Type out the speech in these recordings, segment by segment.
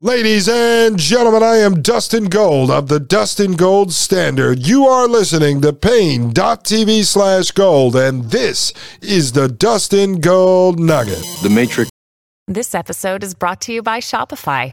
Ladies and gentlemen, I am Dustin Gold of the Dustin Gold Standard. You are listening to Paine.TV/gold, and this is the Dustin Gold Nugget. The Matrix. This episode is brought to you by Shopify.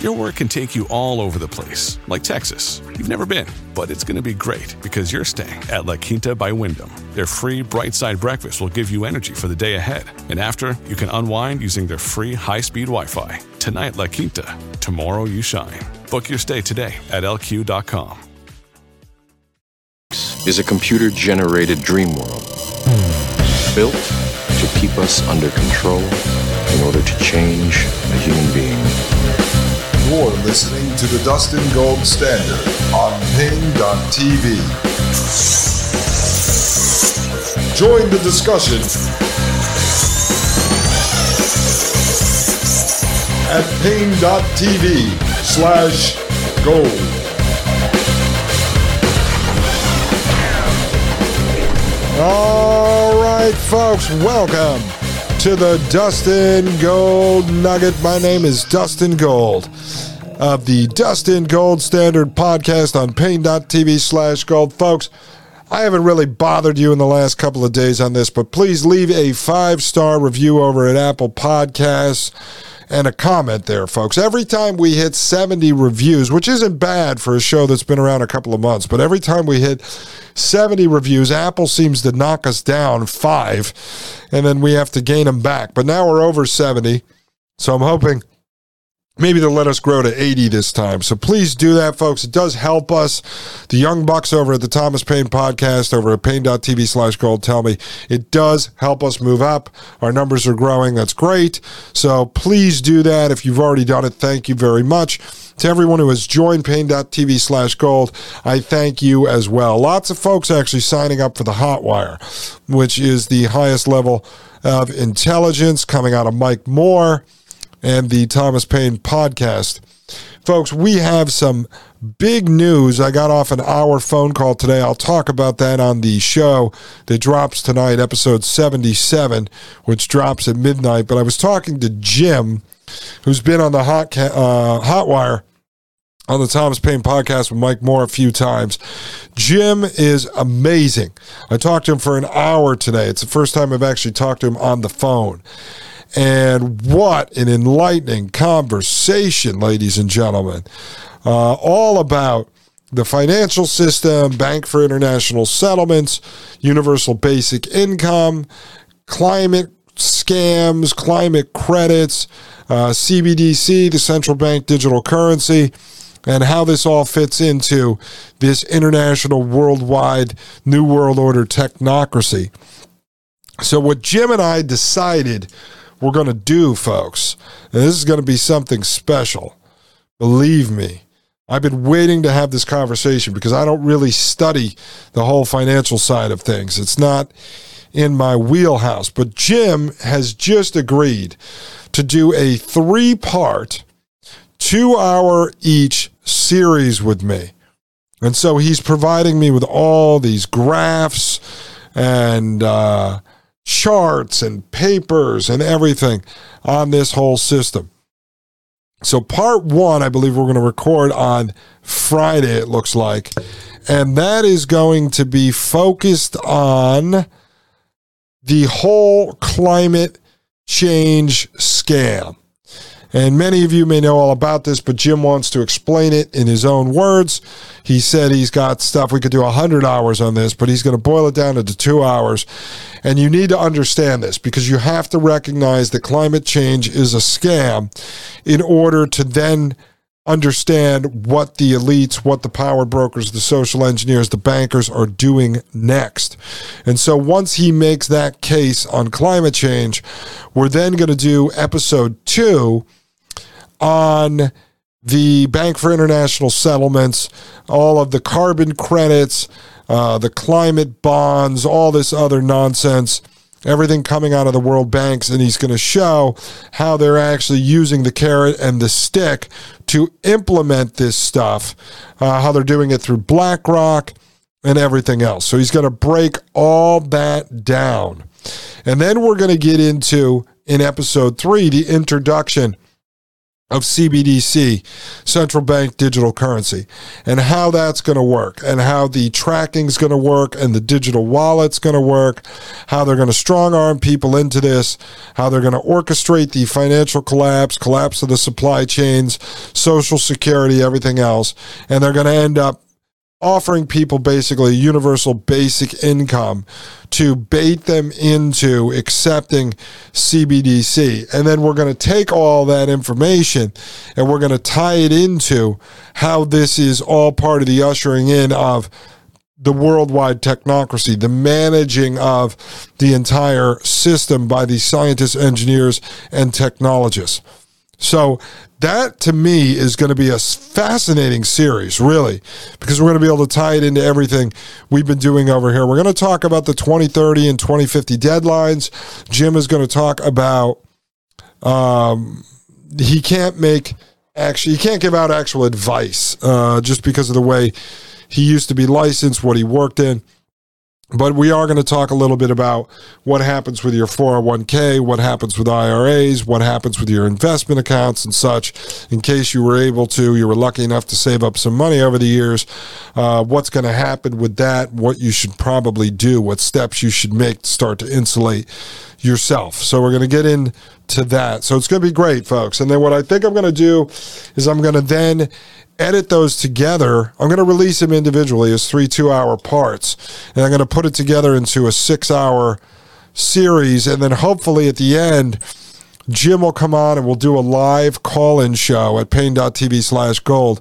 Your work can take you all over the place, like Texas. You've never been, but it's going to be great because you're staying at La Quinta by Wyndham. Their free Bright Side breakfast will give you energy for the day ahead. And after, you can unwind using their free high-speed Wi-Fi. Tonight, La Quinta. Tomorrow, you shine. Book your stay today at LQ.com. Is a computer-generated dream world built to keep us under control in order to change a human being. You're listening to the Dustin Gold Standard on Paine.TV. Join the discussion at Paine.TV/gold. All right, folks, welcome to the Dustin Gold Nugget. My name is Dustin Gold of the Dustin Gold Standard podcast on Paine.TV/gold. Folks, I haven't really bothered you in the last couple of days on this, but please leave a 5-star review over at Apple Podcasts and a comment there, folks. Every time we hit 70 reviews, which isn't bad for a show that's been around a couple of months, but every time we hit 70 reviews, Apple seems to knock us down 5, and then we have to gain them back. But now we're over 70, so I'm hoping maybe they'll let us grow to 80 this time. So please do that, folks. It does help us. The young bucks over at the Thomas Paine podcast over at Paine.TV/gold tell me it does help us move up. Our numbers are growing. That's great. So please do that. If you've already done it, thank you very much. To everyone who has joined Paine.TV/gold, I thank you as well. Lots of folks actually signing up for the hot wire, which is the highest level of intelligence coming out of Mike Moore and the Thomas Paine podcast. Folks, we have some big news. I got off an hour phone call today. I'll talk about that on the show that drops tonight, episode 77, which drops at midnight. But I was talking to Jim, who's been on the Hotwire on the Thomas Paine podcast with Mike Moore a few times. Jim is amazing. I talked to him for an hour today. It's the first time I've actually talked to him on the phone. And what an enlightening conversation, ladies and gentlemen, all about the financial system, Bank for International Settlements, universal basic income, climate scams, climate credits, CBDC, the central bank digital currency, and how this all fits into this international worldwide New World Order technocracy. So what Jim and I decided we're going to do, folks, and this is going to be something special. Believe me, I've been waiting to have this conversation because I don't really study the whole financial side of things. It's not in my wheelhouse. But Jim has just agreed to do a 3-part, 2-hour each series with me. And so he's providing me with all these graphs and charts and papers and everything on this whole system. So part 1, I believe we're going to record on Friday, it looks like. And that is going to be focused on the whole climate change scam. And many of you may know all about this, but Jim wants to explain it in his own words. He said he's got stuff. We could do 100 hours on this, but he's going to boil it down into 2 hours. And you need to understand this because you have to recognize that climate change is a scam in order to then understand what the elites, what the power brokers, the social engineers, the bankers are doing next. And so once he makes that case on climate change, we're then going to do episode 2 on the Bank for International Settlements, all of the carbon credits, the climate bonds, all this other nonsense, everything coming out of the World Banks, and he's going to show how they're actually using the carrot and the stick to implement this stuff, how they're doing it through BlackRock and everything else. So he's going to break all that down. And then we're going to get into, in episode 3, the introduction of CBDC, central bank digital currency, and how that's going to work, and how the tracking's going to work, and the digital wallet's going to work, how they're going to strong-arm people into this, how they're going to orchestrate the financial collapse of the supply chains, Social Security, everything else, and they're going to end up offering people basically a universal basic income to bait them into accepting CBDC. And then we're going to take all that information and we're going to tie it into how this is all part of the ushering in of the worldwide technocracy, the managing of the entire system by the scientists, engineers, and technologists. So that, to me, is going to be a fascinating series, really, because we're going to be able to tie it into everything we've been doing over here. We're going to talk about the 2030 and 2050 deadlines. Jim is going to talk about he can't give out actual advice just because of the way he used to be licensed, what he worked in. But we are going to talk a little bit about what happens with your 401k, what happens with IRAs, what happens with your investment accounts and such, in case you were lucky enough to save up some money over the years, what's going to happen with that, what you should probably do, what steps you should make to start to insulate yourself. So we're going to get into that. So it's going to be great, folks. And then what I think I'm going to do is I'm going to then edit those together. I'm going to release them individually as 3 two-hour parts, and I'm going to put it together into a 6-hour series, and then hopefully at the end, Jim will come on and we'll do a live call-in show at Paine.TV/gold,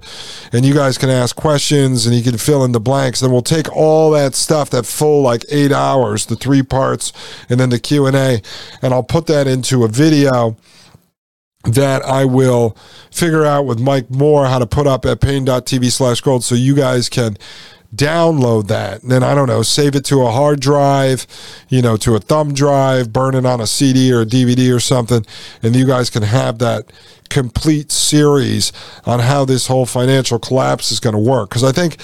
and you guys can ask questions and you can fill in the blanks. Then we'll take all that stuff, that full 8 hours, the 3 parts, and then the Q&A, and I'll put that into a video that I will figure out with Mike Moore how to put up at Paine.TV/gold, so you guys can download that. And then, I don't know, save it to a hard drive, to a thumb drive, burn it on a CD or a DVD or something, and you guys can have that complete series on how this whole financial collapse is going to work. Because I think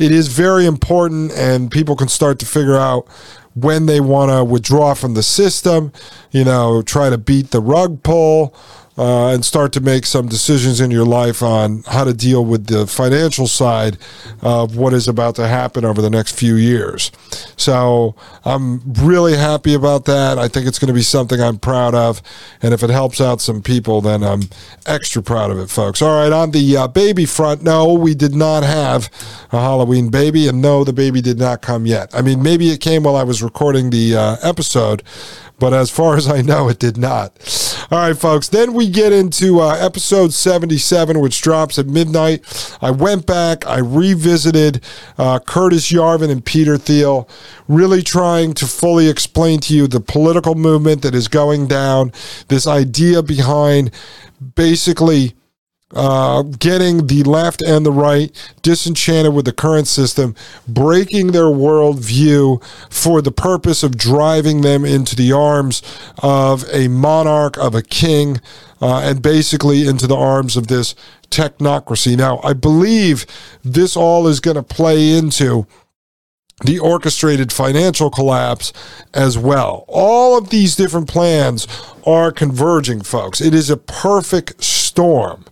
it is very important, and people can start to figure out when they want to withdraw from the system, try to beat the rug pull, and start to make some decisions in your life on how to deal with the financial side of what is about to happen over the next few years. So I'm really happy about that. I think it's going to be something I'm proud of. And if it helps out some people, then I'm extra proud of it, folks. All right, on the baby front, no, we did not have a Halloween baby. And no, the baby did not come yet. I mean, maybe it came while I was recording the episode, but as far as I know, it did not. All right, folks, then we get into episode 77, which drops at midnight. I went back, I revisited Curtis Yarvin and Peter Thiel, really trying to fully explain to you the political movement that is going down, this idea behind basically getting the left and the right disenchanted with the current system, breaking their worldview for the purpose of driving them into the arms of a monarch, of a king, and basically into the arms of this technocracy. Now, I believe this all is going to play into the orchestrated financial collapse as well. All of these different plans are converging, folks. It is a perfect storm,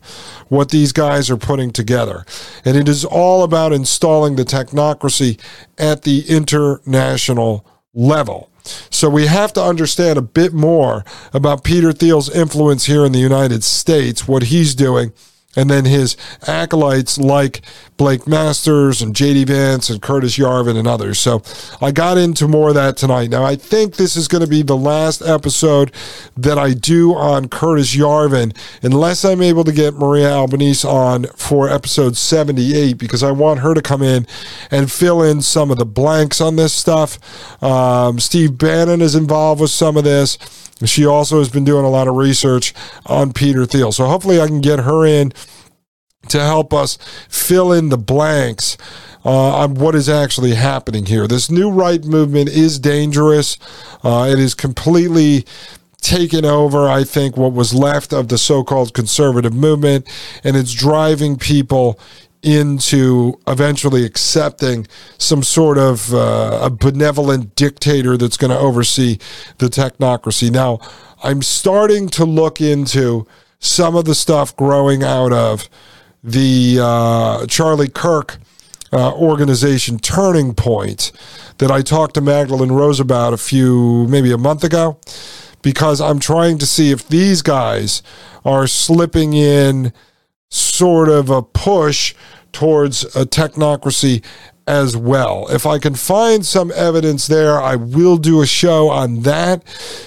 what these guys are putting together. And it is all about installing the technocracy at the international level. So we have to understand a bit more about Peter Thiel's influence here in the United States, what he's doing, and then his acolytes like Blake Masters and JD Vance and Curtis Yarvin and others. So I got into more of that tonight. Now, I think this is going to be the last episode that I do on Curtis Yarvin, unless I'm able to get Maria Albanese on for episode 78, because I want her to come in and fill in some of the blanks on this stuff. Steve Bannon is involved with some of this. She also has been doing a lot of research on Peter Thiel. So hopefully I can get her in to help us fill in the blanks on what is actually happening here. This new right movement is dangerous. It is completely taken over, I think, what was left of the so-called conservative movement, and it's driving people into eventually accepting some sort of a benevolent dictator that's going to oversee the technocracy. Now, I'm starting to look into some of the stuff growing out of the Charlie Kirk organization Turning Point that I talked to Magdalene Rose about maybe a month ago, because I'm trying to see if these guys are slipping in sort of a push towards a technocracy as well. If I can find some evidence there, I will do a show on that,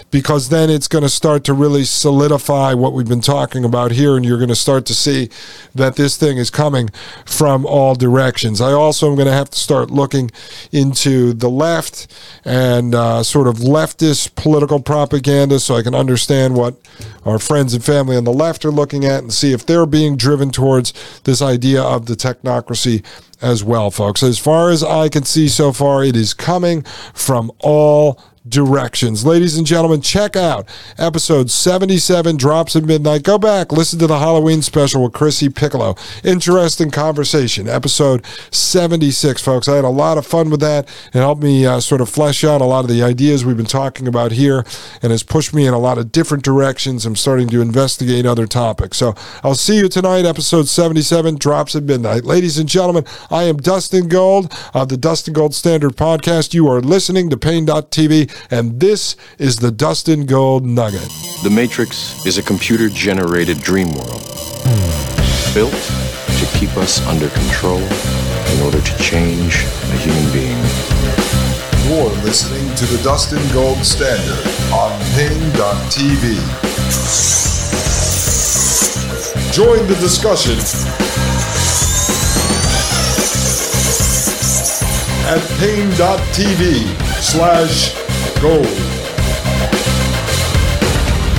because then it's going to start to really solidify what we've been talking about here, and you're going to start to see that this thing is coming from all directions. I also am going to have to start looking into the left and sort of leftist political propaganda, so I can understand what our friends and family on the left are looking at and see if they're being driven towards this idea of the technocracy as well, folks. As far as I can see so far, it is coming from all directions. Ladies and gentlemen, check out episode 77, Drops at Midnight. Go back, listen to the Halloween special with Chrissy Piccolo. Interesting conversation, episode 76, folks. I had a lot of fun with that. It helped me sort of flesh out a lot of the ideas we've been talking about here, and has pushed me in a lot of different directions. I'm starting to investigate other topics. So I'll see you tonight, episode 77, Drops at Midnight. Ladies and gentlemen, I am Dustin Gold of the Dustin Gold Standard podcast. You are listening to Paine.TV, and this is the Dustin Gold Nugget. The Matrix is a computer-generated dream world built to keep us under control in order to change a human being. You're listening to the Dustin Gold Standard on Paine.TV. Join the discussion at Paine.TV/gold